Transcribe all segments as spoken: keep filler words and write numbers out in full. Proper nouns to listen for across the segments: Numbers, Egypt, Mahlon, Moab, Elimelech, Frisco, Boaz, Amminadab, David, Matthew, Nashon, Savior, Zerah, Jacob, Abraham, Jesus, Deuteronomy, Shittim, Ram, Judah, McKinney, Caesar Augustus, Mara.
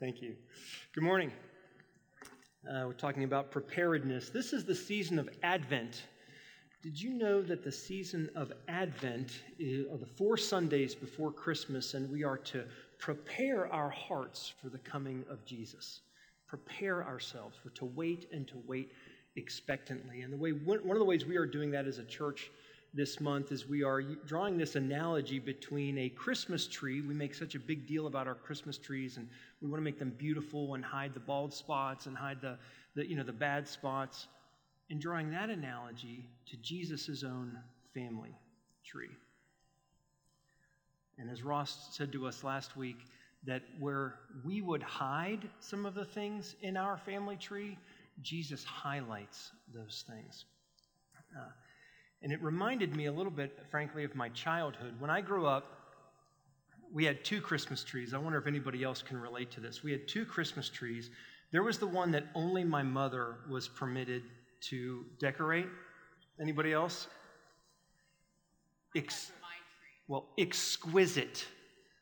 Thank you. Good morning. Uh, we're talking about preparedness. This is the season of Advent. Did you know that the season of Advent is, are the four Sundays before Christmas, and we are to prepare our hearts for the coming of Jesus? Prepare ourselves. We're to wait and to wait expectantly. And the way one of the ways we are doing that as a church this month is we are drawing this analogy between a Christmas tree. We make such a big deal about our Christmas trees, and we want to make them beautiful and hide the bald spots and hide the, the you know the bad spots. And drawing that analogy to Jesus' own family tree. And as Ross said to us last week, that where we would hide some of the things in our family tree, Jesus highlights those things. Uh, And it reminded me a little bit, frankly, of my childhood. When I grew up, we had two Christmas trees. I wonder if anybody else can relate to this. We had two Christmas trees. There was the one that only my mother was permitted to decorate. Anybody else? Ex- well, exquisite.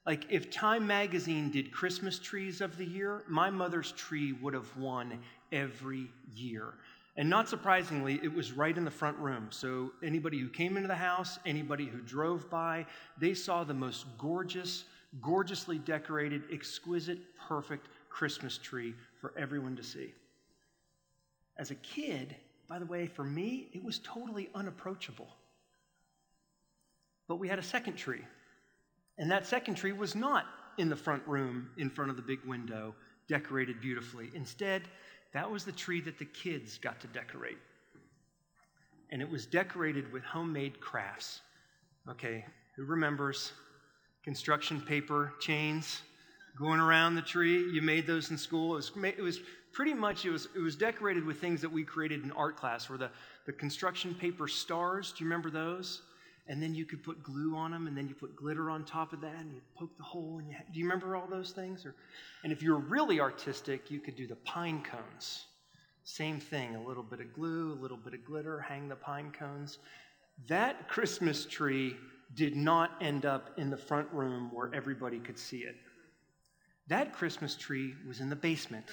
Like if Time Magazine did Christmas trees of the year, my mother's tree would have won every year. And not surprisingly, it was right in the front room. So anybody who came into the house, anybody who drove by, they saw the most gorgeous, gorgeously decorated, exquisite, perfect Christmas tree for everyone to see. As a kid, by the way, for me, it was totally unapproachable. But we had a second tree. And that second tree was not in the front room, in front of the big window, decorated beautifully. Instead, that was the tree that the kids got to decorate. And it was decorated with homemade crafts. Okay, who remembers construction paper chains going around the tree? You made those in school. It was, it was pretty much, it was, it was decorated with things that we created in art class, where the, the construction paper stars, do you remember those? And then you could put glue on them, and then you put glitter on top of that, and you poke the hole. And you, do you remember all those things? Or, and if you were really artistic, you could do the pine cones. Same thing, a little bit of glue, a little bit of glitter, hang the pine cones. That Christmas tree did not end up in the front room where everybody could see it. That Christmas tree was in the basement,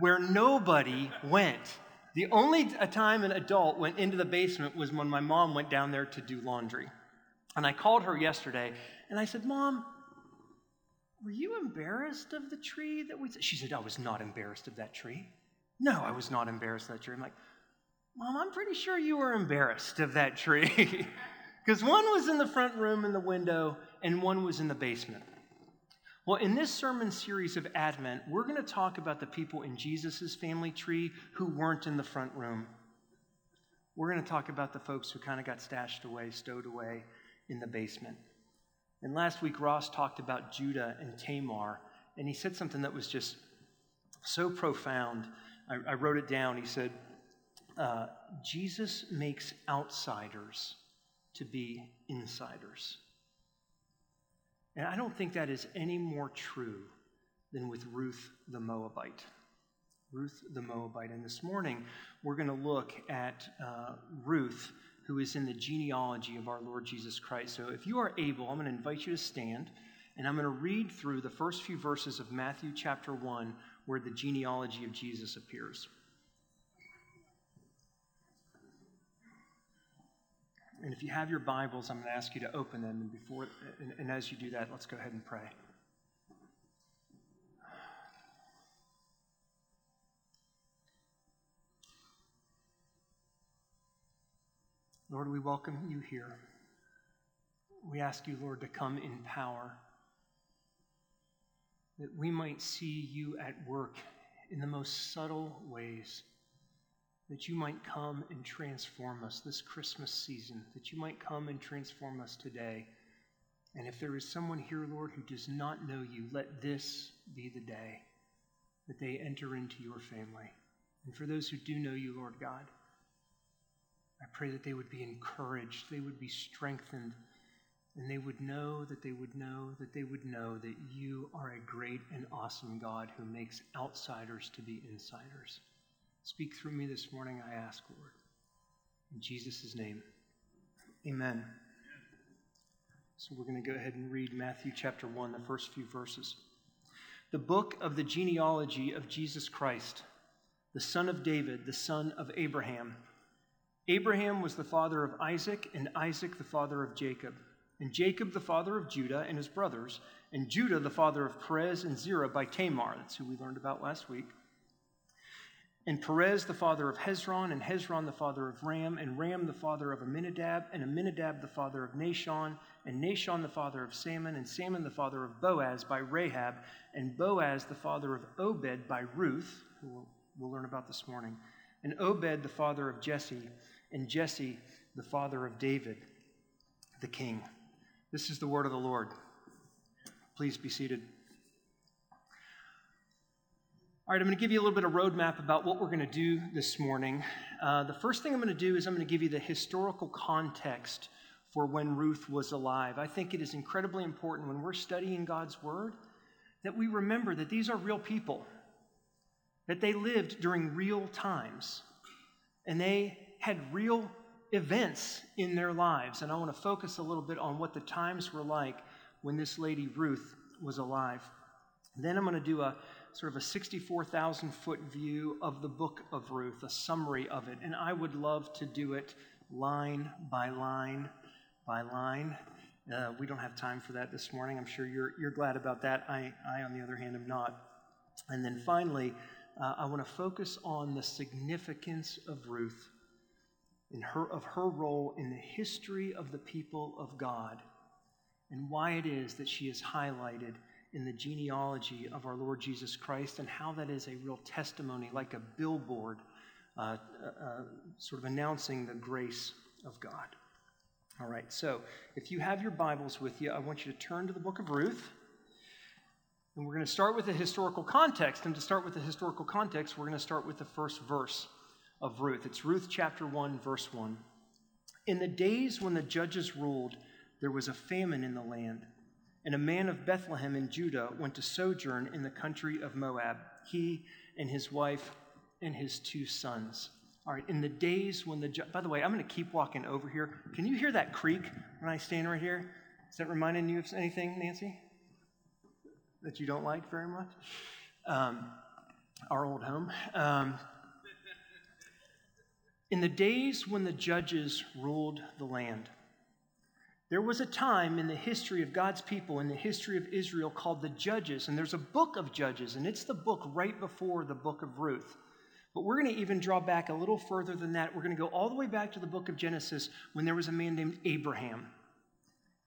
where nobody went. The only time an adult went into the basement was when my mom went down there to do laundry. And I called her yesterday, and I said, "Mom, were you embarrassed of the tree that we..." She said, "I was not embarrassed of that tree. No, I was not embarrassed of that tree." I'm like, "Mom, I'm pretty sure you were embarrassed of that tree." Because one was in the front room in the window, and one was in the basement. Well, in this sermon series of Advent, we're going to talk about the people in Jesus' family tree who weren't in the front room. We're going to talk about the folks who kind of got stashed away, stowed away in the basement. And last week, Ross talked about Judah and Tamar, and he said something that was just so profound. I, I wrote it down. He said, uh, Jesus makes outsiders to be insiders. And I don't think that is any more true than with Ruth the Moabite. Ruth the Moabite. And this morning, we're going to look at uh, Ruth, who is in the genealogy of our Lord Jesus Christ. So if you are able, I'm going to invite you to stand, and I'm going to read through the first few verses of Matthew chapter one, where the genealogy of Jesus appears. And if you have your Bibles, I'm going to ask you to open them. And before, and, and as you do that, let's go ahead and pray. Lord, we welcome you here. We ask you, Lord, to come in power, that we might see you at work in the most subtle ways, that you might come and transform us this Christmas season, that you might come and transform us today. And if there is someone here, Lord, who does not know you, let this be the day that they enter into your family. And for those who do know you, Lord God, I pray that they would be encouraged, they would be strengthened, and they would know that they would know that they would know that you are a great and awesome God who makes outsiders to be insiders. Speak through me this morning, I ask, Lord. In Jesus' name, amen. So we're going to go ahead and read Matthew chapter one, the first few verses. the book of the genealogy of Jesus Christ, the son of David, the son of Abraham. Abraham was the father of Isaac, and Isaac the father of Jacob, and Jacob the father of Judah and his brothers, and Judah the father of Perez and Zerah by Tamar. That's who we learned about last week. And Perez the father of Hezron, and Hezron the father of Ram, and Ram the father of Amminadab, and Amminadab the father of Nashon, and Nashon the father of Salmon, and Salmon the father of Boaz by Rahab, and Boaz the father of Obed by Ruth, who we'll, we'll learn about this morning, and Obed the father of Jesse, and Jesse the father of David, the king. This is the word of the Lord. Please be seated. All right, I'm going to give you a little bit of roadmap about what we're going to do this morning. Uh, the first thing I'm going to do is I'm going to give you the historical context for when Ruth was alive. I think it is incredibly important when we're studying God's Word that we remember that these are real people, that they lived during real times, and they had real events in their lives. And I want to focus a little bit on what the times were like when this lady Ruth was alive. And then I'm going to do a sort of a sixty-four thousand foot view of the book of Ruth, a summary of it. And I would love to do it line by line by line. Uh, we don't have time for that this morning. I'm sure you're you're glad about that. I, I on the other hand, am not. And then finally, uh, I want to focus on the significance of Ruth and her of her role in the history of the people of God and why it is that she is highlighted in the genealogy of our Lord Jesus Christ, and how that is a real testimony, like a billboard, uh, uh, sort of announcing the grace of God. All right, so if you have your Bibles with you, I want you to turn to the book of Ruth, and we're going to start with the historical context, and to start with the historical context, we're going to start with the first verse of Ruth. It's Ruth chapter one, verse one. In the days when the judges ruled, there was a famine in the land, and a man of Bethlehem in Judah went to sojourn in the country of Moab, he and his wife and his two sons. All right, in the days when the... Ju- By the way, I'm going to keep walking over here. Can you hear that creek when I stand right here? Is that reminding you of anything, Nancy, that you don't like very much? Um, our old home. Um, in the days when the judges ruled the land, there was a time in the history of God's people, in the history of Israel, called the Judges, and there's a book of Judges, and it's the book right before the book of Ruth. But we're going to even draw back a little further than that. We're going to go all the way back to the book of Genesis when there was a man named Abraham.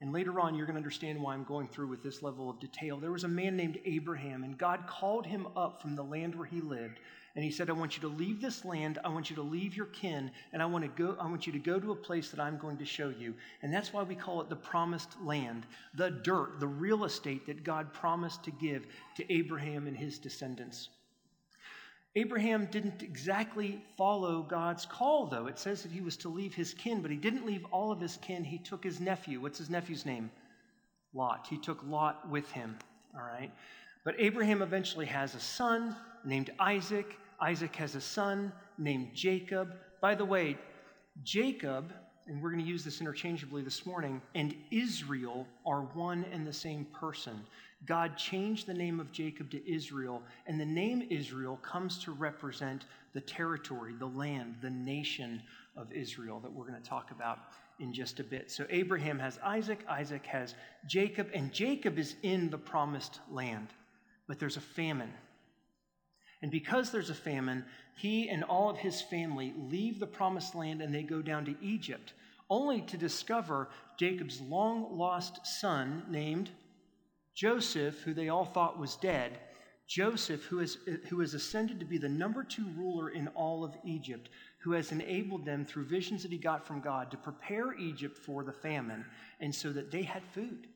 And later on, you're going to understand why I'm going through with this level of detail. There was a man named Abraham, and God called him up from the land where he lived, and he said, I want you to leave this land, I want you to leave your kin, and I want to go. I want you to go to a place that I'm going to show you. And that's why we call it the promised land, the dirt, the real estate that God promised to give to Abraham and his descendants. Abraham didn't exactly follow God's call, though. It says that he was to leave his kin, but he didn't leave all of his kin. He took his nephew. What's his nephew's name? Lot. He took Lot with him, all right? But Abraham eventually has a son named Isaac. Isaac has a son named Jacob. By the way, Jacob, and we're going to use this interchangeably this morning, and Israel are one and the same person. God changed the name of Jacob to Israel, and the name Israel comes to represent the territory, the land, the nation of Israel that we're going to talk about in just a bit. So Abraham has Isaac, Isaac has Jacob, and Jacob is in the promised land, but there's a famine. And because there's a famine, he and all of his family leave the promised land and they go down to Egypt, only to discover Jacob's long-lost son named Joseph, who they all thought was dead. Joseph, who has, who has ascended to be the number two ruler in all of Egypt, who has enabled them through visions that he got from God to prepare Egypt for the famine, and so that they had food.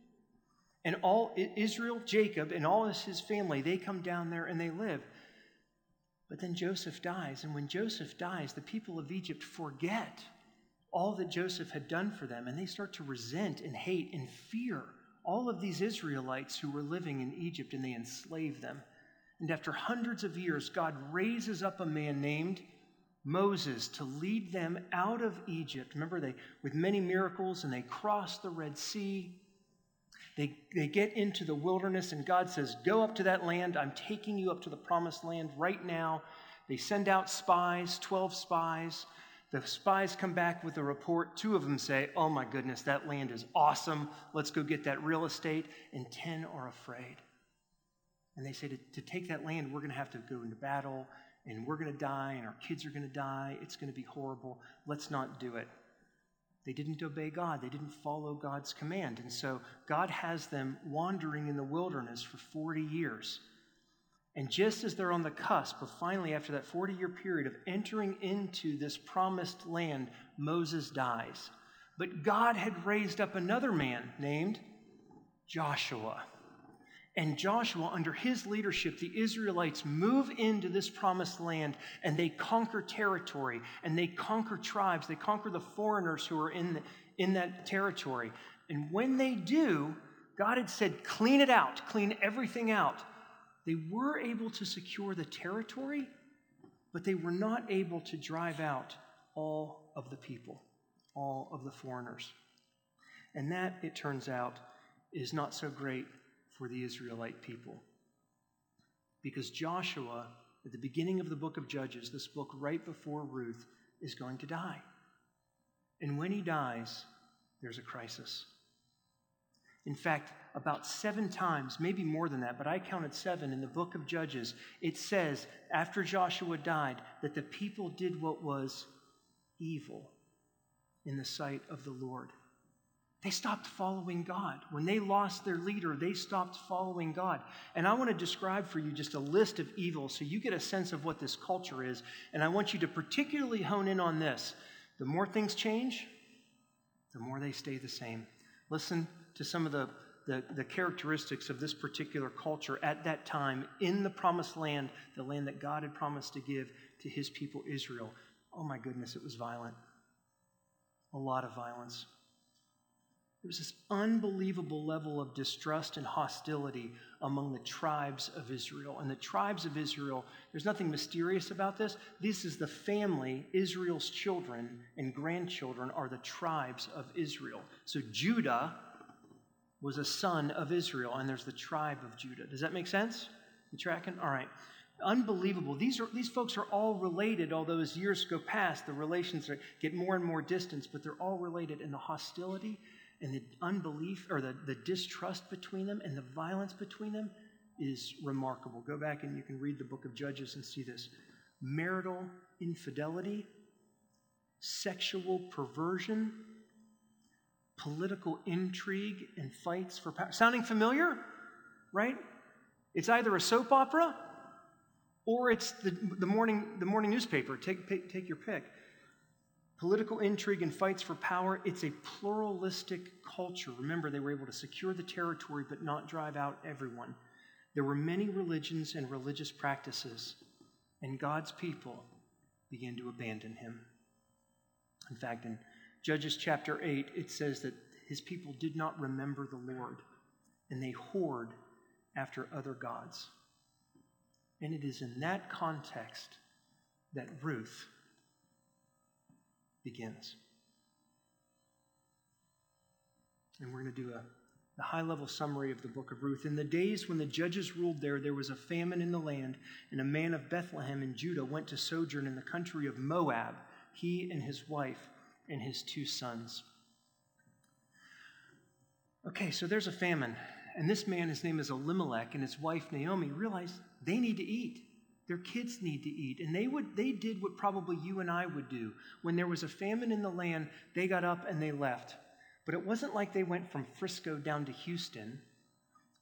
And all Israel, Jacob, and all of his family, they come down there and they live. But then Joseph dies, and when Joseph dies, the people of Egypt forget all that Joseph had done for them, and they start to resent and hate and fear all of these Israelites who were living in Egypt, and they enslave them. And after hundreds of years, God raises up a man named Moses to lead them out of Egypt. Remember, they with many miracles, and they cross the Red Sea. They, they get into the wilderness, and God says, go up to that land. I'm taking you up to the promised land right now. They send out spies, twelve spies. The spies come back with a report. Two of them say, oh my goodness, that land is awesome. Let's go get that real estate. And ten are afraid. And they say, to, to take that land, we're going to have to go into battle, and we're going to die, and our kids are going to die. It's going to be horrible. Let's not do it. They didn't obey God. They didn't follow God's command. And so God has them wandering in the wilderness for forty years. And just as they're on the cusp of finally, after that forty-year period of entering into this promised land, Moses dies. But God had raised up another man named Joshua. And Joshua, under his leadership, the Israelites move into this promised land, and they conquer territory, and they conquer tribes, they conquer the foreigners who are in, the, in that territory. And when they do, God had said, clean it out, clean everything out. They were able to secure the territory, but they were not able to drive out all of the people, all of the foreigners. And that, it turns out, is not so great for the Israelite people. Because Joshua, at the beginning of the book of Judges, this book right before Ruth, is going to die. And when he dies, there's a crisis. In fact, about seven times, maybe more than that, but I counted seven in the book of Judges, it says after Joshua died that the people did what was evil in the sight of the Lord. They stopped following God. When they lost their leader, they stopped following God. And I want to describe for you just a list of evils so you get a sense of what this culture is. And I want you to particularly hone in on this. The more things change, the more they stay the same. Listen to some of the, the, the characteristics of this particular culture at that time in the promised land, the land that God had promised to give to his people Israel. Oh my goodness, it was violent. A lot of violence. There was this unbelievable level of distrust and hostility among the tribes of Israel. And the tribes of Israel, there's nothing mysterious about this. This is the family. Israel's children and grandchildren are the tribes of Israel. So Judah was a son of Israel, and there's the tribe of Judah. Does that make sense? You tracking? All right. Unbelievable. These are these folks are all related, although as years go past, the relations are, get more and more distant, but they're all related, in the hostility and the unbelief, or the, the distrust between them, and the violence between them is remarkable. Go back and you can read the book of Judges and see this. Marital infidelity, sexual perversion, political intrigue and fights for power. Sounding familiar, right? It's either a soap opera or it's the, the, morning, the morning newspaper. Take, take, take your pick. Political intrigue and fights for power, it's a pluralistic culture. Remember, they were able to secure the territory but not drive out everyone. There were many religions and religious practices, and God's people began to abandon him. In fact, in Judges chapter eight, it says that his people did not remember the Lord, and they whored after other gods. And it is in that context that Ruth begins. And we're going to do a, a high-level summary of the book of Ruth. In the days when the judges ruled there, there was a famine in the land, and a man of Bethlehem in Judah went to sojourn in the country of Moab, he and his wife and his two sons. Okay, so there's a famine, and this man, his name is Elimelech, and his wife Naomi realized they need to eat. Their kids need to eat. And they would they did what probably you and I would do. When there was a famine in the land, they got up and they left. But it wasn't like they went from Frisco down to Houston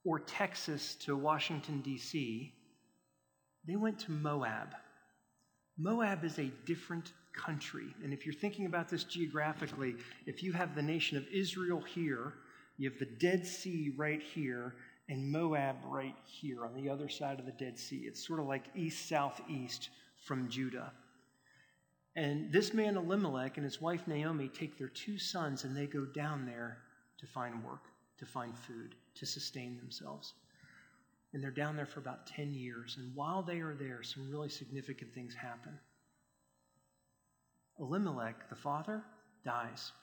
or Texas to Washington, D C They went to Moab. Moab is a different country. And if you're thinking about this geographically, if you have the nation of Israel here, you have the Dead Sea right here, and Moab right here on the other side of the Dead Sea. It's sort of like east-southeast from Judah. And this man Elimelech and his wife Naomi take their two sons and they go down there to find work, to find food, to sustain themselves. And they're down there for about ten years. And while they are there, some really significant things happen. Elimelech, the father, dies.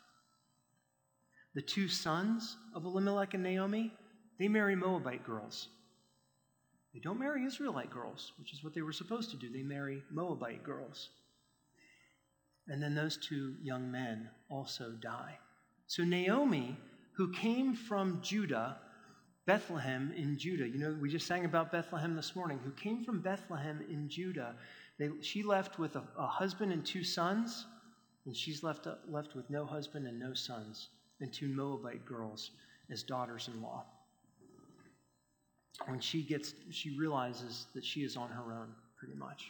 The two sons of Elimelech and Naomi They marry Moabite girls. They don't marry Israelite girls, which is what they were supposed to do. They marry Moabite girls. And then those two young men also die. So Naomi, who came from Judah, Bethlehem in Judah. You know, we just sang about Bethlehem this morning. Who came from Bethlehem in Judah. They, she left with a, a husband and two sons, and she's left, uh, left with no husband and no sons, and two Moabite girls as daughters-in-law. When she gets, she realizes that she is on her own, pretty much.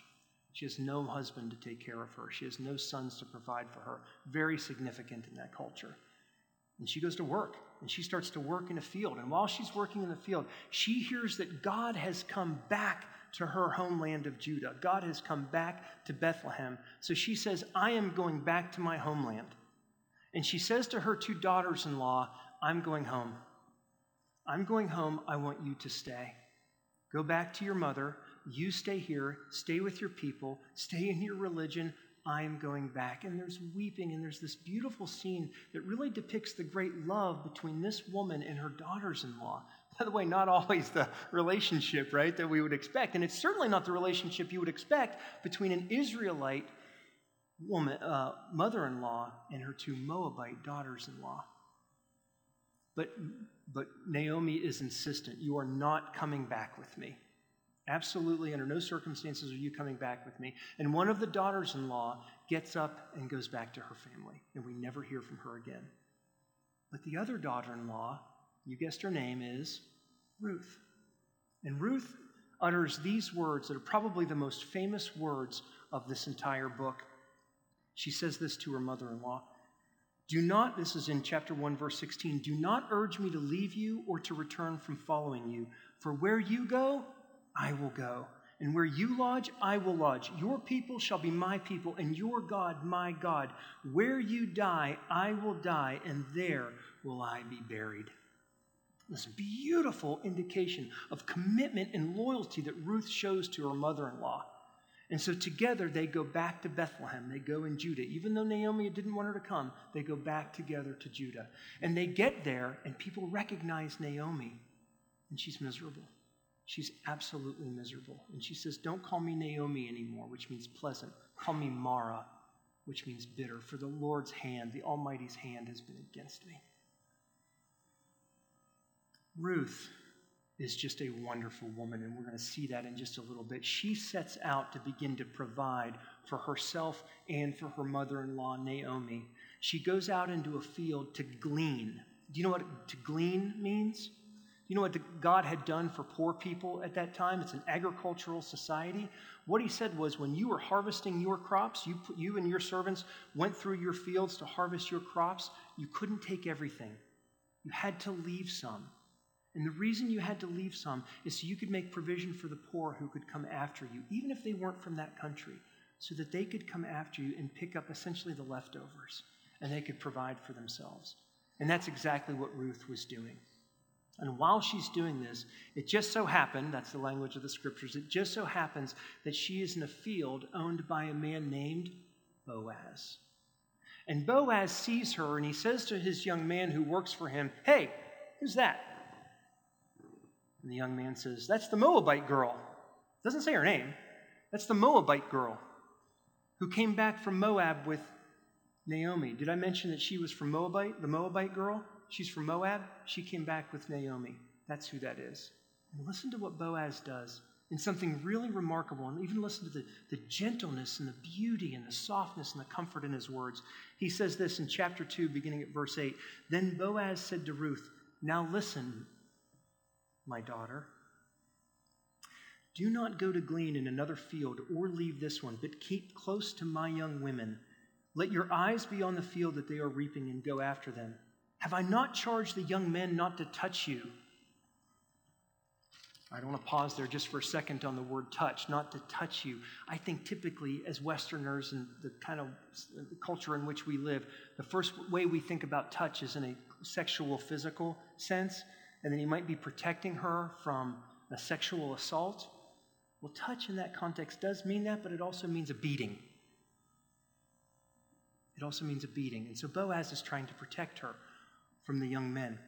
She has no husband to take care of her. She has no sons to provide for her. Very significant in that culture. And she goes to work, and she starts to work in a field. And while she's working in the field, she hears that God has come back to her homeland of Judah. God has come back to Bethlehem. So she says, I am going back to my homeland. And she says to her two daughters-in-law, I'm going home. I'm going home. I want you to stay. Go back to your mother. You stay here. Stay with your people. Stay in your religion. I'm going back. And there's weeping, and there's this beautiful scene that really depicts the great love between this woman and her daughters-in-law. By the way, not always the relationship, right, that we would expect. And it's certainly not the relationship you would expect between an Israelite woman, uh, mother-in-law and her two Moabite daughters-in-law. But, but Naomi is insistent. You are not coming back with me. Absolutely, under no circumstances are you coming back with me. And one of the daughters-in-law gets up and goes back to her family, and we never hear from her again. But the other daughter-in-law, you guessed her name, is Ruth. And Ruth utters these words that are probably the most famous words of this entire book. She says this to her mother-in-law. Do not, this is in chapter one, verse sixteen, do not urge me to leave you or to return from following you. For where you go, I will go, and where you lodge, I will lodge. Your people shall be my people, and your God, my God. Where you die, I will die, and there will I be buried. This beautiful indication of commitment and loyalty that Ruth shows to her mother-in-law. And so together they go back to Bethlehem. They go in Judah. Even though Naomi didn't want her to come, they go back together to Judah. And they get there, and people recognize Naomi, and she's miserable. She's absolutely miserable. And she says, don't call me Naomi anymore, which means pleasant. Call me Mara, which means bitter. For the Lord's hand, the Almighty's hand has been against me. Ruth is just a wonderful woman, and we're going to see that in just a little bit. She sets out to begin to provide for herself and for her mother-in-law, Naomi. She goes out into a field to glean. Do you know what to glean means? You know what God had done for poor people at that time? It's an agricultural society. What he said was, when you were harvesting your crops, you, put, you and your servants went through your fields to harvest your crops. You couldn't take everything. You had to leave some. And the reason you had to leave some is so you could make provision for the poor who could come after you, even if they weren't from that country, so that they could come after you and pick up essentially the leftovers, and they could provide for themselves. And that's exactly what Ruth was doing. And while she's doing this, it just so happened, that's the language of the scriptures, it just so happens that she is in a field owned by a man named Boaz. And Boaz sees her, and he says to his young man who works for him, hey, who's that? And the young man says, that's the Moabite girl. Doesn't say her name. That's the Moabite girl who came back from Moab with Naomi. Did I mention that she was from Moabite, the Moabite girl? She's from Moab. She came back with Naomi. That's who that is. And listen to what Boaz does in something really remarkable. And even listen to the, the gentleness and the beauty and the softness and the comfort in his words. He says this in chapter two, beginning at verse eight. Then Boaz said to Ruth, now listen, my daughter. Do not go to glean in another field or leave this one, but keep close to my young women. Let your eyes be on the field that they are reaping and go after them. Have I not charged the young men not to touch you? I don't want to pause there just for a second on the word touch, not to touch you. I think typically as Westerners and the kind of culture in which we live, the first way we think about touch is in a sexual, physical sense, and then he might be protecting her from a sexual assault. Well, touch in that context does mean that, but it also means a beating. It also means a beating. And so Boaz is trying to protect her from the young men.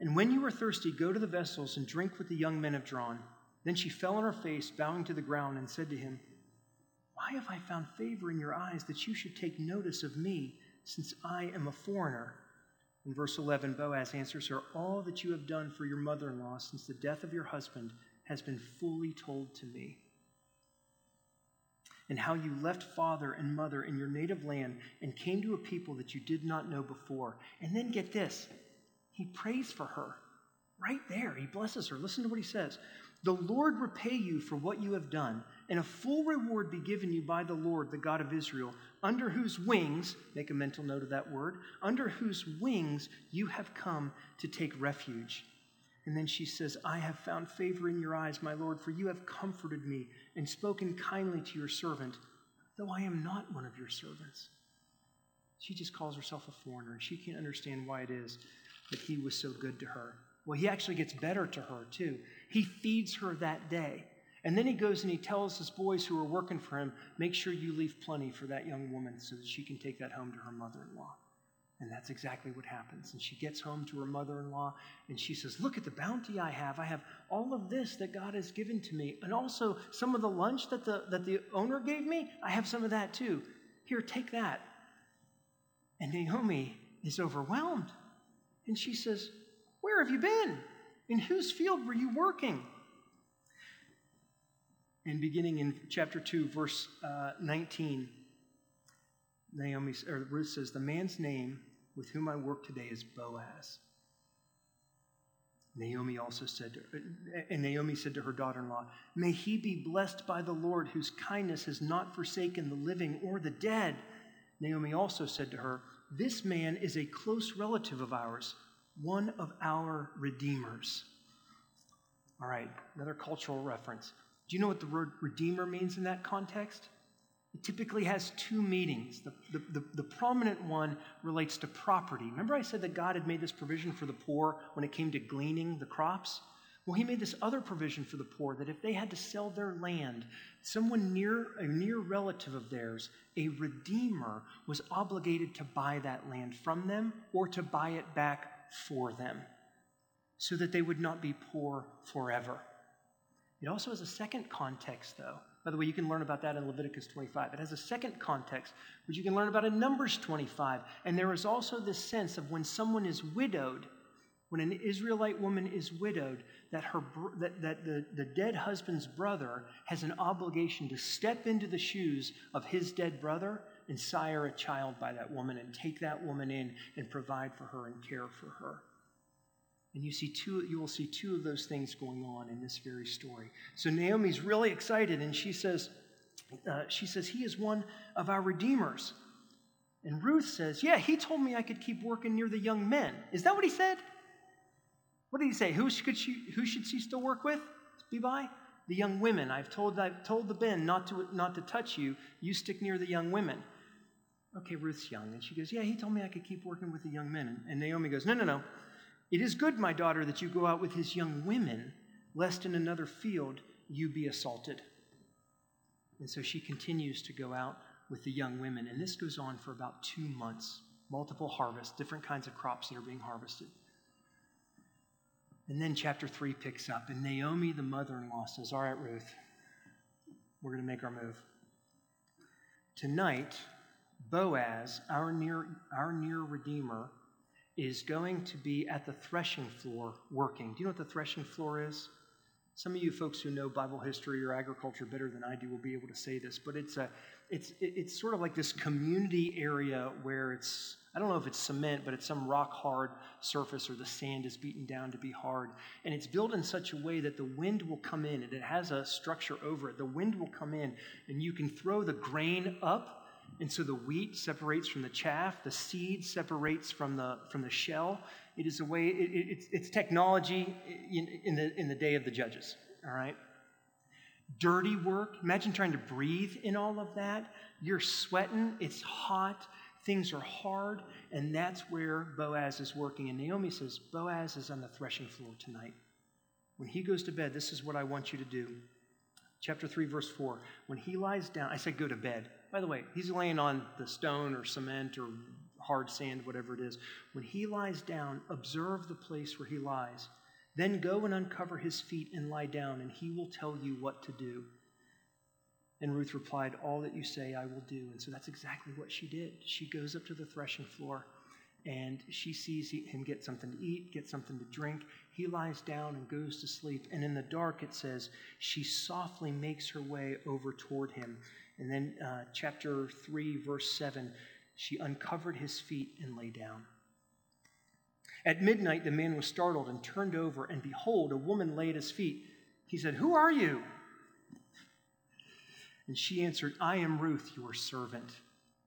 And when you are thirsty, go to the vessels and drink what the young men have drawn. Then she fell on her face, bowing to the ground, and said to him, Why have I found favor in your eyes that you should take notice of me, since I am a foreigner? In verse eleven, Boaz answers her, All that you have done for your mother-in-law since the death of your husband has been fully told to me. And how you left father and mother in your native land and came to a people that you did not know before. And then get this, he prays for her. Right there, he blesses her. Listen to what he says. The Lord repay you for what you have done, and a full reward be given you by the Lord, the God of Israel, under whose wings, make a mental note of that word, under whose wings you have come to take refuge. And then she says, I have found favor in your eyes, my Lord, for you have comforted me and spoken kindly to your servant, though I am not one of your servants. She just calls herself a foreigner, and she can't understand why it is that he was so good to her. Well, he actually gets better to her, too. He feeds her that day. And then he goes and he tells his boys who are working for him, make sure you leave plenty for that young woman so that she can take that home to her mother-in-law. And that's exactly what happens. And she gets home to her mother-in-law, and she says, look at the bounty I have. I have all of this that God has given to me. And also some of the lunch that the, that the owner gave me, I have some of that, too. Here, take that. And Naomi is overwhelmed. And she says, where have you been? In whose field were you working? And beginning in chapter two, verse uh, nineteen, Naomi, or Ruth says, the man's name with whom I work today is Boaz. Naomi also said, to, and Naomi said to her daughter-in-law, may he be blessed by the Lord, whose kindness has not forsaken the living or the dead. Naomi also said to her, this man is a close relative of ours, one of our redeemers. All right, another cultural reference. Do you know what the word redeemer means in that context? It typically has two meanings. The, the, the, the prominent one relates to property. Remember I said that God had made this provision for the poor when it came to gleaning the crops? Well, he made this other provision for the poor that if they had to sell their land, someone near a near relative of theirs, a redeemer, was obligated to buy that land from them or to buy it back for them so that they would not be poor forever. It also has a second context, though. By the way, you can learn about that in Leviticus twenty-five. It has a second context, which you can learn about in Numbers twenty-five. And there is also this sense of when someone is widowed, when an Israelite woman is widowed, that her that, that the, the dead husband's brother has an obligation to step into the shoes of his dead brother and sire a child by that woman and take that woman in and provide for her and care for her. And you see two, you will see two of those things going on in this very story. So Naomi's really excited, and she says, uh, she says, he is one of our redeemers. And Ruth says, yeah, he told me I could keep working near the young men. Is that what he said? What did he say? Who should she, who should she still work with? Be by? The young women. I've told, I've told the men not to, not to touch you. You stick near the young women. Okay, Ruth's young. And she goes, yeah, he told me I could keep working with the young men. And Naomi goes, no, no, no. It is good, my daughter, that you go out with his young women, lest in another field you be assaulted. And so she continues to go out with the young women. And this goes on for about two months, multiple harvests, different kinds of crops that are being harvested. And then chapter three picks up, and Naomi, the mother-in-law, says, all right, Ruth, we're going to make our move. Tonight, Boaz, our near, our near redeemer, is going to be at the threshing floor working. Do you know what the threshing floor is? Some of you folks who know Bible history or agriculture better than I do will be able to say this, but it's a, it's it's sort of like this community area where it's, I don't know if it's cement, but it's some rock-hard surface or the sand is beaten down to be hard. And it's built in such a way that the wind will come in, and it has a structure over it. The wind will come in, and you can throw the grain up. And so the wheat separates from the chaff, the seed separates from the from the shell. It is a way. It, it, it's it's technology in, in the in the day of the Judges. All right. Dirty work. Imagine trying to breathe in all of that. You're sweating. It's hot. Things are hard, and that's where Boaz is working. And Naomi says, Boaz is on the threshing floor tonight. When he goes to bed, this is what I want you to do. Chapter three, verse four. When he lies down, I said, go to bed. By the way, he's laying on the stone or cement or hard sand, whatever it is. When he lies down, observe the place where he lies. Then go and uncover his feet and lie down, and he will tell you what to do. And Ruth replied, all that you say I will do. And so that's exactly what she did. She goes up to the threshing floor, and she sees him get something to eat, get something to drink. He lies down and goes to sleep. And in the dark, it says, she softly makes her way over toward him. And then uh, chapter three, verse seven, she uncovered his feet and lay down. At midnight, the man was startled and turned over, and behold, a woman lay at his feet. He said, who are you? And she answered, I am Ruth, your servant.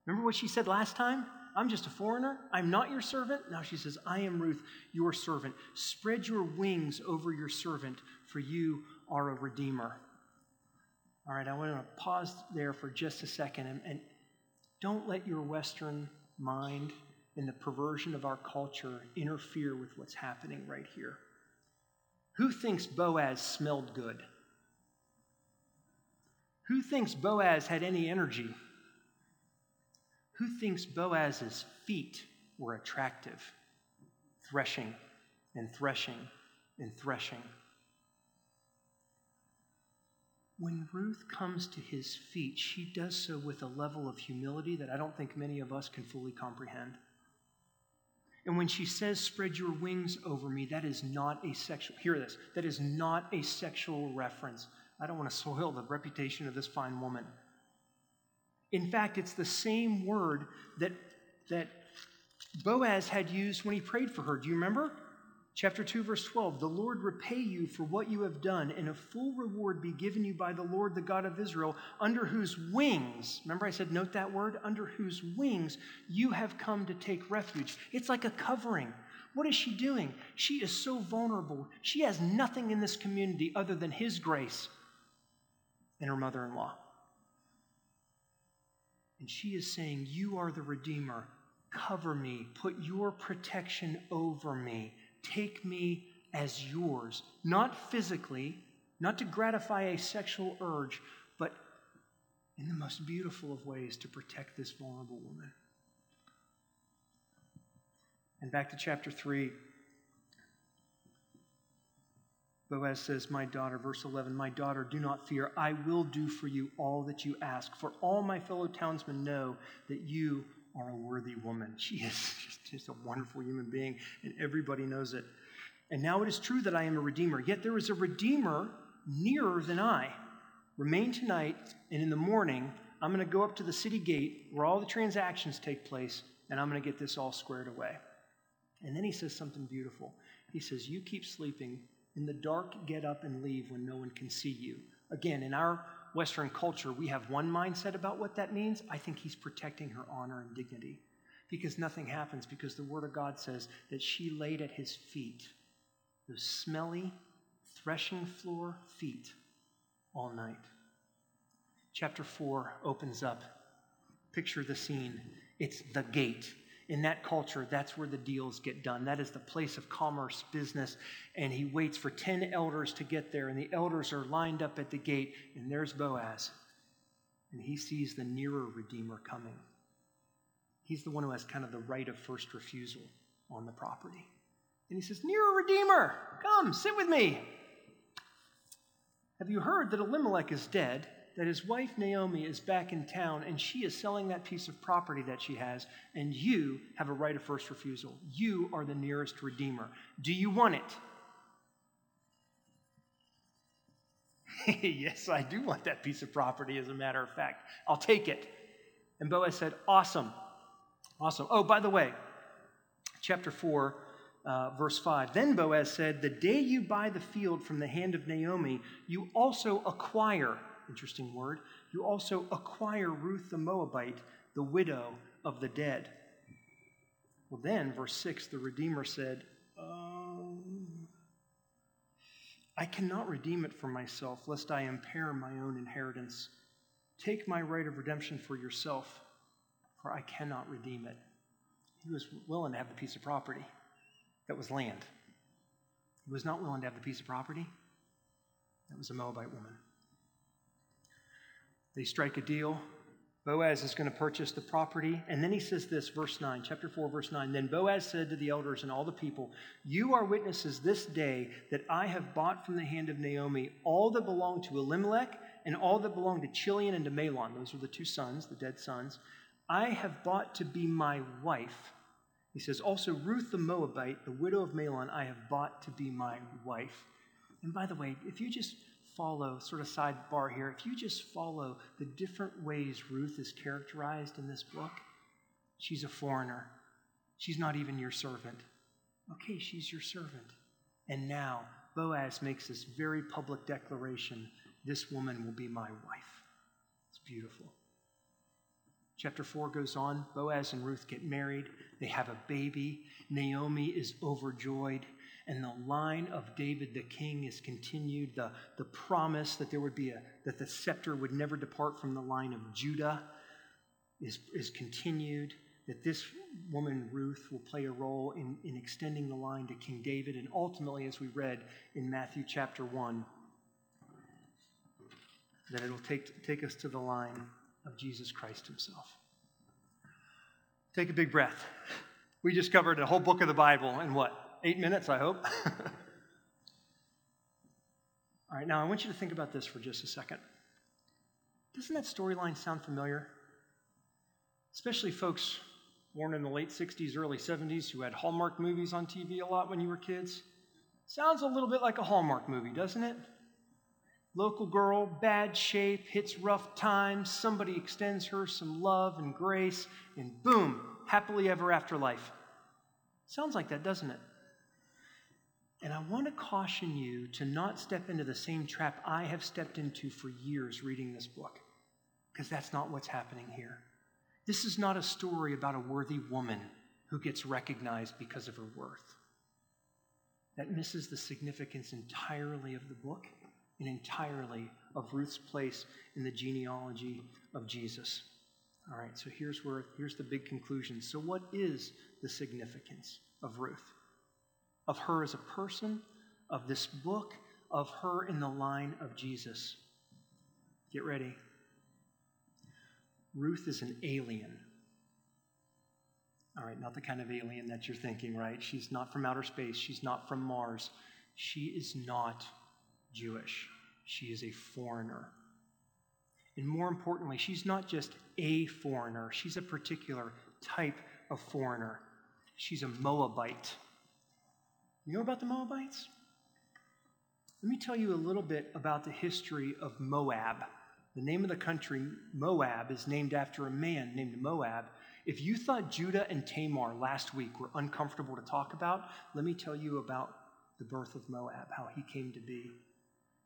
Remember what she said last time? I'm just a foreigner. I'm not your servant. Now she says, I am Ruth, your servant. Spread your wings over your servant, for you are a redeemer. All right, I want to pause there for just a second. And, and don't let your Western mind and the perversion of our culture interfere with what's happening right here. Who thinks Boaz smelled good? Who thinks Boaz had any energy? Who thinks Boaz's feet were attractive? Threshing and threshing and threshing. When Ruth comes to his feet, she does so with a level of humility that I don't think many of us can fully comprehend. And when she says, spread your wings over me, that is not a sexual, hear this, that is not a sexual reference. I don't want to soil the reputation of this fine woman. In fact, it's the same word that, that Boaz had used when he prayed for her. Do you remember? Chapter two, verse twelve, the Lord repay you for what you have done, and a full reward be given you by the Lord, the God of Israel, under whose wings, remember I said note that word, under whose wings you have come to take refuge. It's like a covering. What is she doing? She is so vulnerable. She has nothing in this community other than his grace and her mother-in-law. And she is saying, you are the Redeemer. Cover me. Put your protection over me. Take me as yours. Not physically, not to gratify a sexual urge, but in the most beautiful of ways to protect this vulnerable woman. And back to chapter three. Boaz says, my daughter, verse eleven, my daughter, do not fear. I will do for you all that you ask, for all my fellow townsmen know that you are a worthy woman. She is just, just a wonderful human being, and everybody knows it. And now it is true that I am a redeemer, yet there is a redeemer nearer than I. Remain tonight, and in the morning, I'm going to go up to the city gate where all the transactions take place, and I'm going to get this all squared away. And then he says something beautiful. He says, you keep sleeping. In the dark, get up and leave when no one can see you. Again, in our Western culture, we have one mindset about what that means. I think he's protecting her honor and dignity because nothing happens, because the Word of God says that she laid at his feet, those smelly threshing floor feet, all night. Chapter four opens up. Picture the scene. It's the gate. In that culture, that's where the deals get done. That is the place of commerce, business, and he waits for ten elders to get there, and the elders are lined up at the gate, and there's Boaz, and he sees the nearer Redeemer coming. He's the one who has kind of the right of first refusal on the property. And he says, nearer Redeemer, come, sit with me. Have you heard that Elimelech is dead? That his wife Naomi is back in town, and she is selling that piece of property that she has, and you have a right of first refusal. You are the nearest Redeemer. Do you want it? Yes, I do want that piece of property, as a matter of fact. I'll take it. And Boaz said, awesome. Awesome. Oh, by the way, chapter four, Uh, verse five, then Boaz said, the day you buy the field from the hand of Naomi, you also acquire, interesting word, you also acquire Ruth the Moabite, the widow of the dead. Well then, verse six, the Redeemer said, um, I cannot redeem it for myself, lest I impair my own inheritance. Take my right of redemption for yourself, for I cannot redeem it. He was willing to have the piece of property. That was land. He was not willing to have the piece of property. That was a Moabite woman. They strike a deal. Boaz is going to purchase the property. And then he says this, verse nine, chapter four, verse nine. Then Boaz said to the elders and all the people, "You are witnesses this day that I have bought from the hand of Naomi all that belonged to Elimelech and all that belonged to Chilion and to Mahlon." Those were the two sons, the dead sons. "I have bought to be my wife." He says, "Also Ruth the Moabite, the widow of Mahlon, I have bought to be my wife." And by the way, if you just follow, sort of sidebar here, if you just follow the different ways Ruth is characterized in this book, she's a foreigner. She's not even your servant. Okay, she's your servant. And now Boaz makes this very public declaration, "This woman will be my wife." It's beautiful. Chapter four goes on. Boaz and Ruth get married. They have a baby. Naomi is overjoyed. And the line of David the king is continued. The, the promise that there would be a that the scepter would never depart from the line of Judah is, is continued. That this woman, Ruth, will play a role in, in extending the line to King David. And ultimately, as we read in Matthew chapter one, that it will take, take us to the line of Jesus Christ himself. Take a big breath. We just covered a whole book of the Bible in what? Eight minutes, I hope. All right, now I want you to think about this for just a second. Doesn't that storyline sound familiar? Especially folks born in the late sixties, early seventies who had Hallmark movies on T V a lot when you were kids. Sounds a little bit like a Hallmark movie, doesn't it? Local girl, bad shape, hits rough times, somebody extends her some love and grace, and boom, happily ever after life. Sounds like that, doesn't it? And I want to caution you to not step into the same trap I have stepped into for years reading this book, because that's not what's happening here. This is not a story about a worthy woman who gets recognized because of her worth. That misses the significance entirely of the book, and entirely of Ruth's place in the genealogy of Jesus. All right, so here's where here's the big conclusion. So what is the significance of Ruth? Of her as a person, of this book, of her in the line of Jesus? Get ready. Ruth is an alien. All right, not the kind of alien that you're thinking, right? She's not from outer space. She's not from Mars. She is not Jewish. She is a foreigner. And more importantly, she's not just a foreigner. She's a particular type of foreigner. She's a Moabite. You know about the Moabites? Let me tell you a little bit about the history of Moab. The name of the country, Moab, is named after a man named Moab. If you thought Judah and Tamar last week were uncomfortable to talk about, let me tell you about the birth of Moab, how he came to be.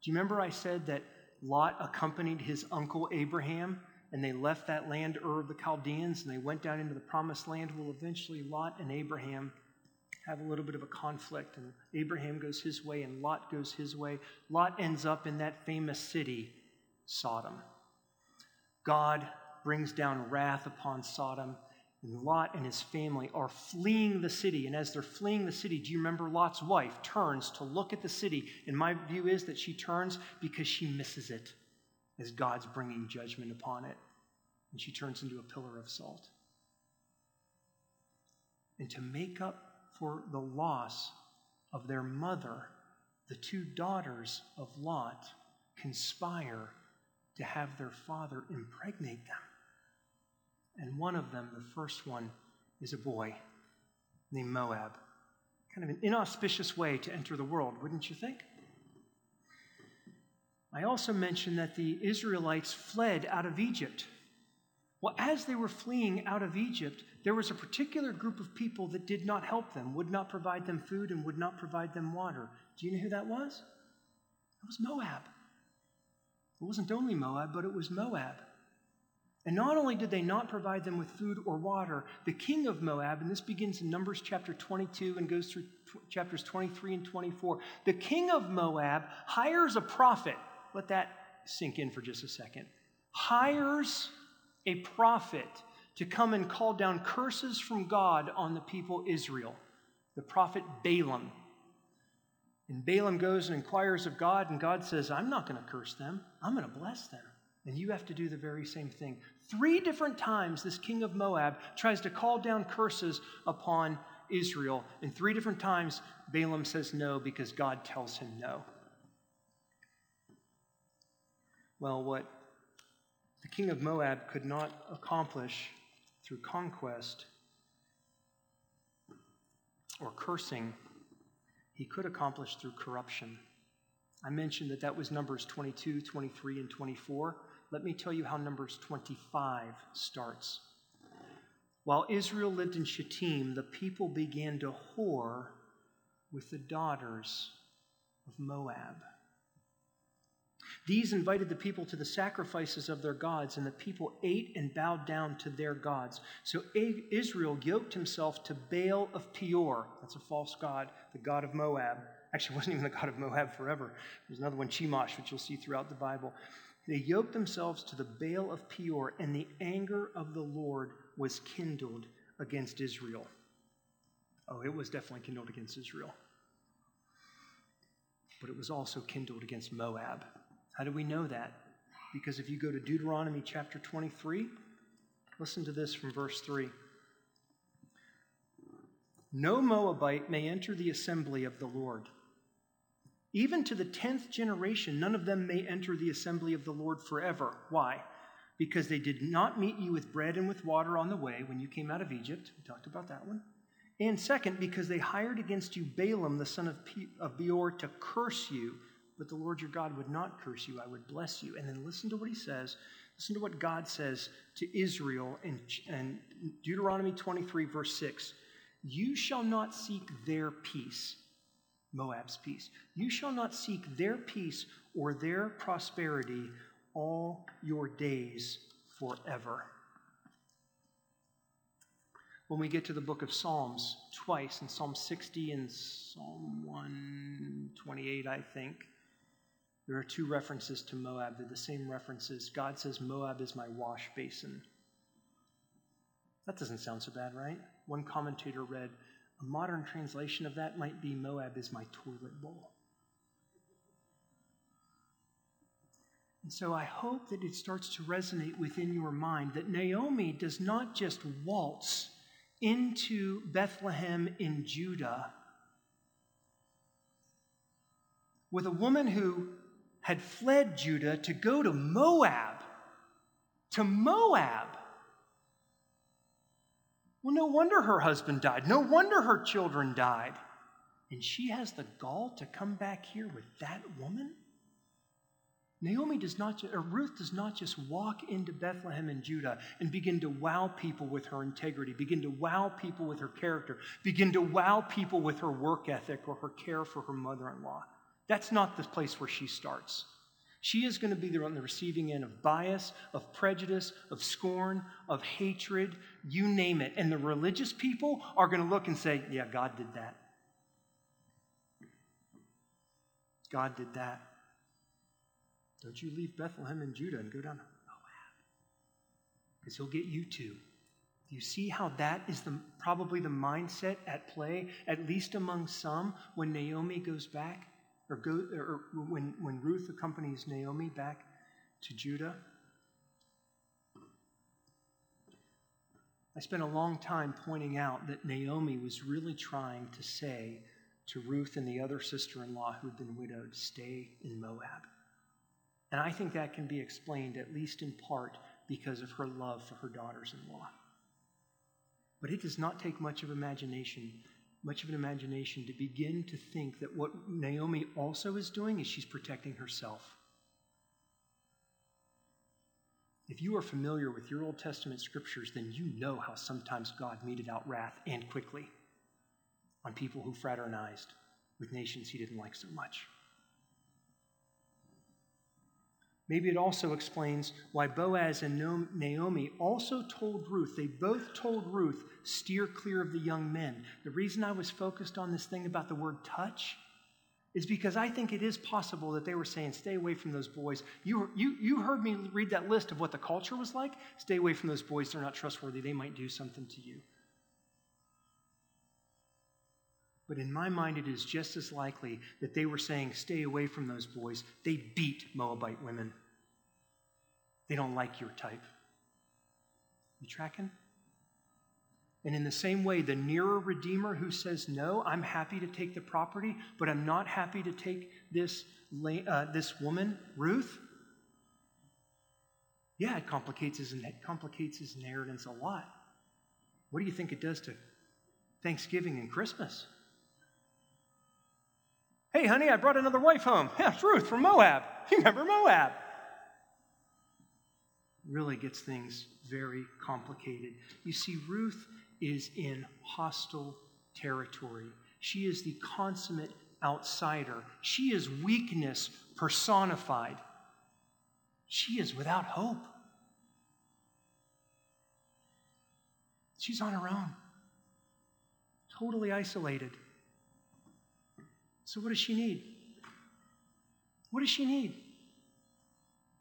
Do you remember I said that Lot accompanied his uncle Abraham, and they left that land, Ur of the Chaldeans, and they went down into the promised land? Well, eventually Lot and Abraham have a little bit of a conflict, and Abraham goes his way, and Lot goes his way. Lot ends up in that famous city, Sodom. God brings down wrath upon Sodom, and Lot and his family are fleeing the city. And as they're fleeing the city, do you remember Lot's wife turns to look at the city? And my view is that she turns because she misses it as God's bringing judgment upon it. And she turns into a pillar of salt. And to make up for the loss of their mother, the two daughters of Lot conspire to have their father impregnate them. And one of them, the first one, is a boy named Moab. Kind of an inauspicious way to enter the world, wouldn't you think? I also mentioned that the Israelites fled out of Egypt. Well, as they were fleeing out of Egypt, there was a particular group of people that did not help them, would not provide them food, and would not provide them water. Do you know who that was? It was Moab. It wasn't only Moab, but it was Moab. And not only did they not provide them with food or water, the king of Moab, and this begins in Numbers chapter twenty-two and goes through t- chapters twenty-three and twenty-four, the king of Moab hires a prophet. Let that sink in for just a second. Hires a prophet to come and call down curses from God on the people Israel, the prophet Balaam. And Balaam goes and inquires of God, and God says, "I'm not going to curse them. I'm going to bless them. then you have to do the very same thing. Three different times this king of Moab tries to call down curses upon Israel, and three different times Balaam says no because God tells him no. Well, what the king of Moab could not accomplish through conquest or cursing, he could accomplish through corruption. I mentioned that that was Numbers twenty-two, twenty-three, and twenty-four. Let me tell you how Numbers twenty-five starts. While Israel lived in Shittim, the people began to whore with the daughters of Moab. These invited the people to the sacrifices of their gods, and the people ate and bowed down to their gods. So Israel yoked himself to Baal of Peor. That's a false god, the god of Moab. Actually, it wasn't even the god of Moab forever. There's another one, Chemosh, which you'll see throughout the Bible. They yoked themselves to the Baal of Peor, and the anger of the Lord was kindled against Israel. Oh, it was definitely kindled against Israel. But it was also kindled against Moab. How do we know that? Because if you go to Deuteronomy chapter twenty-three, listen to this from verse three. No Moabite may enter the assembly of the Lord. Even to the tenth generation, none of them may enter the assembly of the Lord forever. Why? Because they did not meet you with bread and with water on the way when you came out of Egypt. We talked about that one. And second, because they hired against you Balaam, the son of, Pe- of Beor, to curse you. But the Lord your God would not curse you. I would bless you. And then listen to what he says. Listen to what God says to Israel in, in Deuteronomy twenty-three, verse six. You shall not seek their peace, Moab's peace. You shall not seek their peace or their prosperity all your days forever. When we get to the book of Psalms, twice, in Psalm sixty and Psalm one twenty-eight, I think, there are two references to Moab. They're the same references. God says, Moab is my wash basin. That doesn't sound so bad, right? One commentator read, a modern translation of that might be, Moab is my toilet bowl. And so I hope that it starts to resonate within your mind that Naomi does not just waltz into Bethlehem in Judah with a woman who had fled Judah to go to Moab, to Moab. Well, no wonder her husband died. No wonder her children died. And she has the gall to come back here with that woman? Naomi does not, or Ruth does not just walk into Bethlehem in Judah and begin to wow people with her integrity, begin to wow people with her character, begin to wow people with her work ethic or her care for her mother-in-law. That's not the place where she starts. She is going to be on the receiving end of bias, of prejudice, of scorn, of hatred, you name it. And the religious people are going to look and say, yeah, God did that. God did that. Don't you leave Bethlehem and Judah and go down to Moab, because he'll get you too. You see how that is the, probably the mindset at play, at least among some, when Naomi goes back, or, go, or when, when Ruth accompanies Naomi back to Judah. I spent a long time pointing out that Naomi was really trying to say to Ruth and the other sister-in-law who had been widowed, stay in Moab. And I think that can be explained, at least in part, because of her love for her daughters-in-law. But it does not take much of imagination, much of an imagination to begin to think that what Naomi also is doing is she's protecting herself. If you are familiar with your Old Testament scriptures, then you know how sometimes God meted out wrath, and quickly, on people who fraternized with nations he didn't like so much. Maybe it also explains why Boaz and Naomi also told Ruth, they both told Ruth, steer clear of the young men. The reason I was focused on this thing about the word touch is because I think it is possible that they were saying, stay away from those boys. You, you, you heard me read that list of what the culture was like. Stay away from those boys. They're not trustworthy. They might do something to you. But in my mind, it is just as likely that they were saying, stay away from those boys. They beat Moabite women. They don't like your type. You tracking? And in the same way, the nearer Redeemer who says, no, I'm happy to take the property, but I'm not happy to take this, uh, this woman, Ruth. Yeah, it complicates his, it complicates his inheritance a lot. What do you think it does to Thanksgiving and Christmas? Hey, honey, I brought another wife home. Yeah, it's Ruth from Moab. You remember Moab? Really gets things very complicated. You see, Ruth is in hostile territory. She is the consummate outsider. She is weakness personified. She is without hope. She's on her own, totally isolated. So what does she need? What does she need?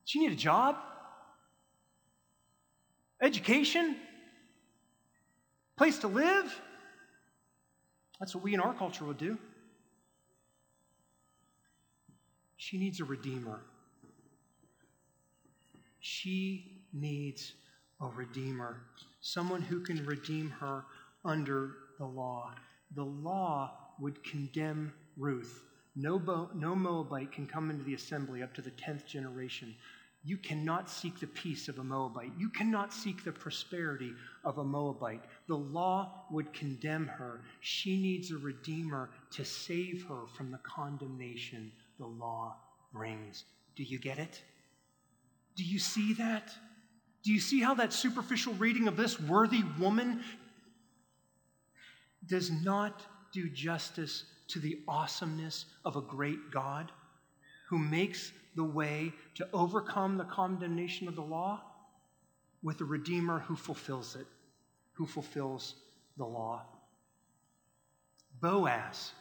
She needs a job? Education? Place to live? That's what we in our culture would do. She needs a redeemer. She needs a redeemer. Someone who can redeem her under the law. The law would condemn Ruth. No, Bo- no Moabite can come into the assembly up to the tenth generation. You cannot seek the peace of a Moabite. You cannot seek the prosperity of a Moabite. The law would condemn her. She needs a redeemer to save her from the condemnation the law brings. Do you get it? Do you see that? Do you see how that superficial reading of this worthy woman does not do justice to the awesomeness of a great God who makes the way to overcome the condemnation of the law with a Redeemer who fulfills it, who fulfills the law? Boaz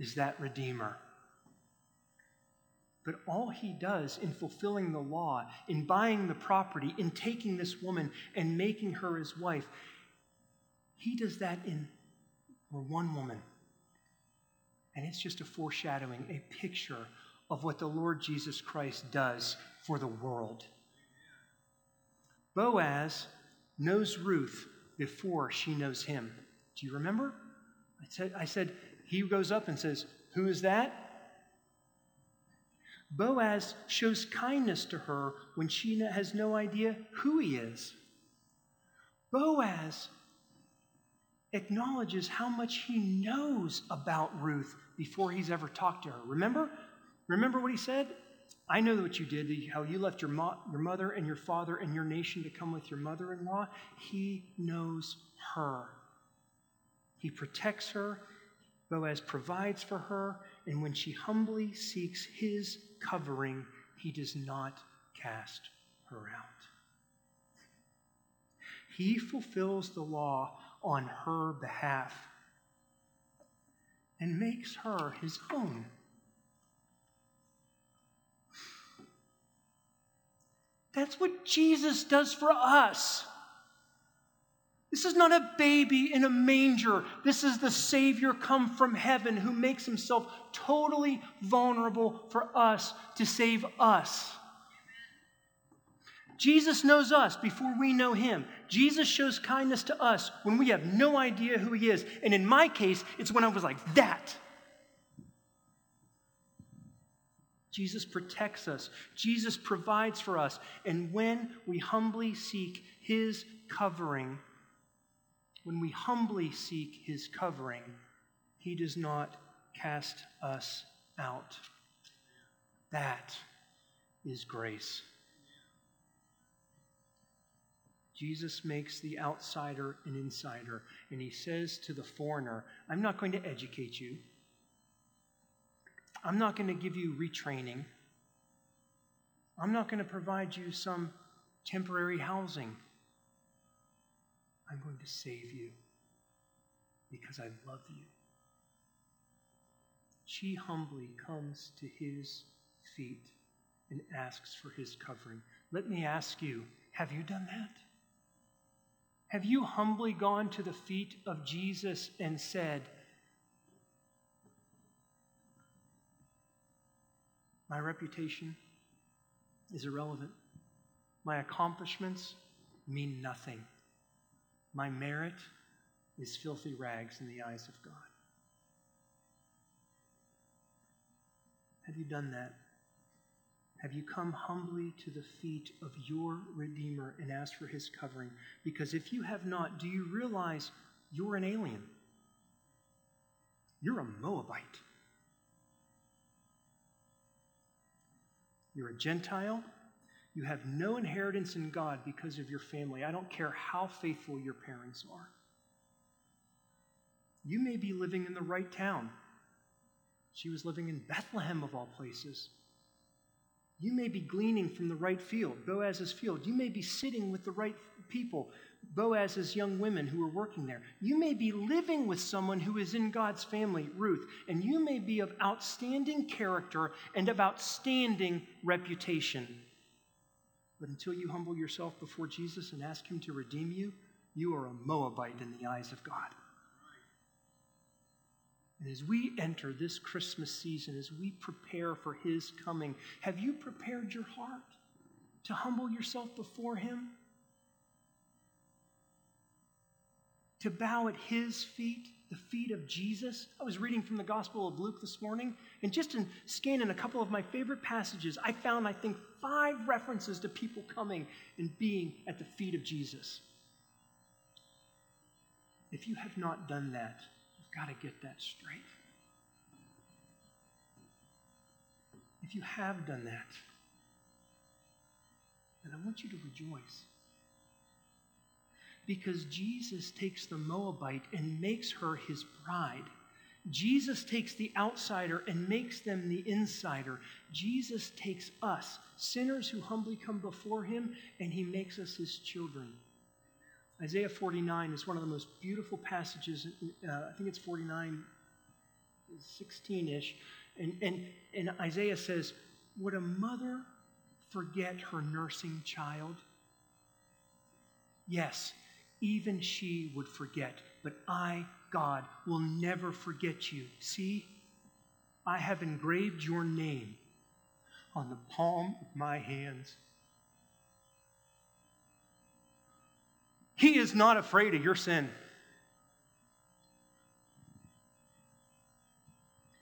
is that Redeemer. But all he does in fulfilling the law, in buying the property, in taking this woman and making her his wife, he does that in for one woman. And it's just a foreshadowing, a picture of what the Lord Jesus Christ does for the world. Boaz knows Ruth before she knows him. Do you remember? I said, I said he goes up and says, "Who is that?" Boaz shows kindness to her when she has no idea who he is. Boaz acknowledges how much he knows about Ruth before he's ever talked to her. Remember? Remember what he said? I know what you did, how you left your, mo- your mother and your father and your nation to come with your mother-in-law. He knows her. He protects her. Boaz provides for her. And when she humbly seeks his covering, he does not cast her out. He fulfills the law on her behalf and makes her his own. That's what Jesus does for us. This is not a baby in a manger. This is the Savior come from heaven who makes himself totally vulnerable for us to save us. Jesus knows us before we know him. Jesus shows kindness to us when we have no idea who he is. And in my case, it's when I was like that. Jesus protects us. Jesus provides for us. And when we humbly seek his covering, when we humbly seek his covering, he does not cast us out. That is grace. Jesus makes the outsider an insider, and he says to the foreigner, I'm not going to educate you. I'm not going to give you retraining. I'm not going to provide you some temporary housing. I'm going to save you because I love you. She humbly comes to his feet and asks for his covering. Let me ask you, have you done that? Have you humbly gone to the feet of Jesus and said, my reputation is irrelevant. My accomplishments mean nothing. My merit is filthy rags in the eyes of God. Have you done that? Have you come humbly to the feet of your Redeemer and asked for his covering? Because if you have not, do you realize you're an alien? You're a Moabite. You're a Gentile. You have no inheritance in God because of your family. I don't care how faithful your parents are. You may be living in the right town. She was living in Bethlehem, of all places. You may be gleaning from the right field, Boaz's field. You may be sitting with the right people, Boaz's young women who are working there. You may be living with someone who is in God's family, Ruth, and you may be of outstanding character and of outstanding reputation. But until you humble yourself before Jesus and ask him to redeem you, you are a Moabite in the eyes of God. And as we enter this Christmas season, as we prepare for his coming, have you prepared your heart to humble yourself before him? To bow at his feet, the feet of Jesus? I was reading from the Gospel of Luke this morning, and just in scanning a couple of my favorite passages, I found, I think, five references to people coming and being at the feet of Jesus. If you have not done that, got to get that straight. If you have done that, then I want you to rejoice. Because Jesus takes the Moabite and makes her his bride. Jesus takes the outsider and makes them the insider. Jesus takes us, sinners who humbly come before him, and he makes us his children. Isaiah forty-nine is one of the most beautiful passages. Uh, I think it's forty-nine, sixteen-ish. And, and, and Isaiah says, would a mother forget her nursing child? Yes, even she would forget. But I, God, will never forget you. See, I have engraved your name on the palm of my hands. He is not afraid of your sin.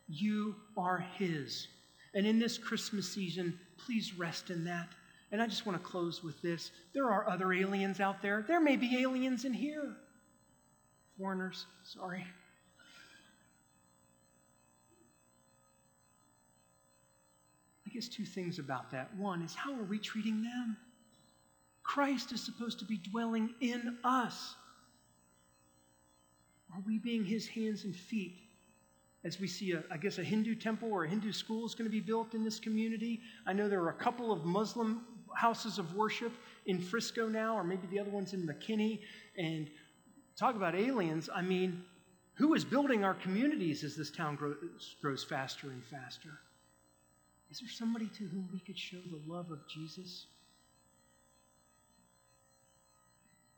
You are his. And in this Christmas season, please rest in that. And I just want to close with this. There are other aliens out there. There may be aliens in here. Foreigners, sorry. I guess two things about that. One is, how are we treating them? Christ is supposed to be dwelling in us. Are we being his hands and feet? As we see, a, I guess, a Hindu temple or a Hindu school is going to be built in this community. I know there are a couple of Muslim houses of worship in Frisco now, or maybe the other one's in McKinney. And talk about aliens. I mean, who is building our communities as this town grows, grows faster and faster? Is there somebody to whom we could show the love of Jesus?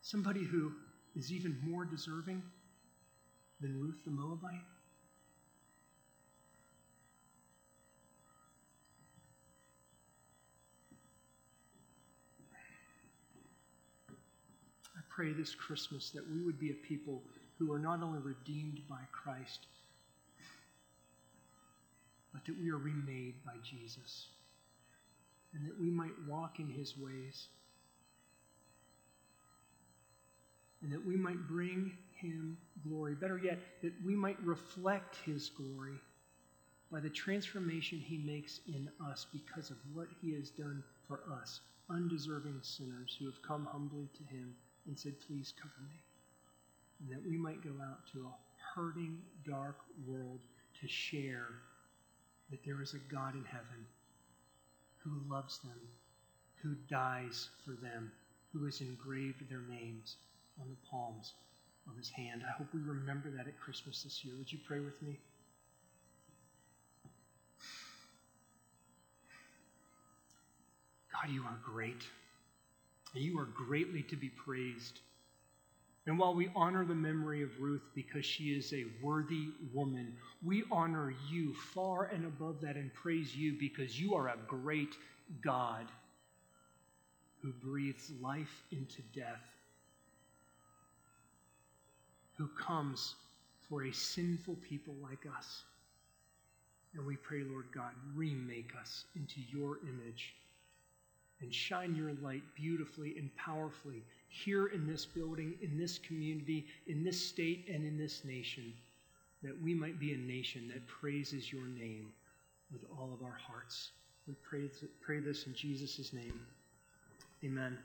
Somebody who is even more deserving than Ruth the Moabite? I pray this Christmas that we would be a people who are not only redeemed by Christ, but that we are remade by Jesus, and that we might walk in his ways, and that we might bring him glory. Better yet, that we might reflect his glory by the transformation he makes in us because of what he has done for us, undeserving sinners who have come humbly to him and said, please cover me. And that we might go out to a hurting, dark world to share that there is a God in heaven who loves them, who dies for them, who has engraved their names on the palms of his hand. I hope we remember that at Christmas this year. Would you pray with me? God, you are great, and you are greatly to be praised. And while we honor the memory of Ruth because she is a worthy woman, we honor you far and above that and praise you because you are a great God who breathes life into death, who comes for a sinful people like us. And we pray, Lord God, remake us into your image and shine your light beautifully and powerfully here in this building, in this community, in this state, and in this nation, that we might be a nation that praises your name with all of our hearts. We pray this in Jesus' name. Amen.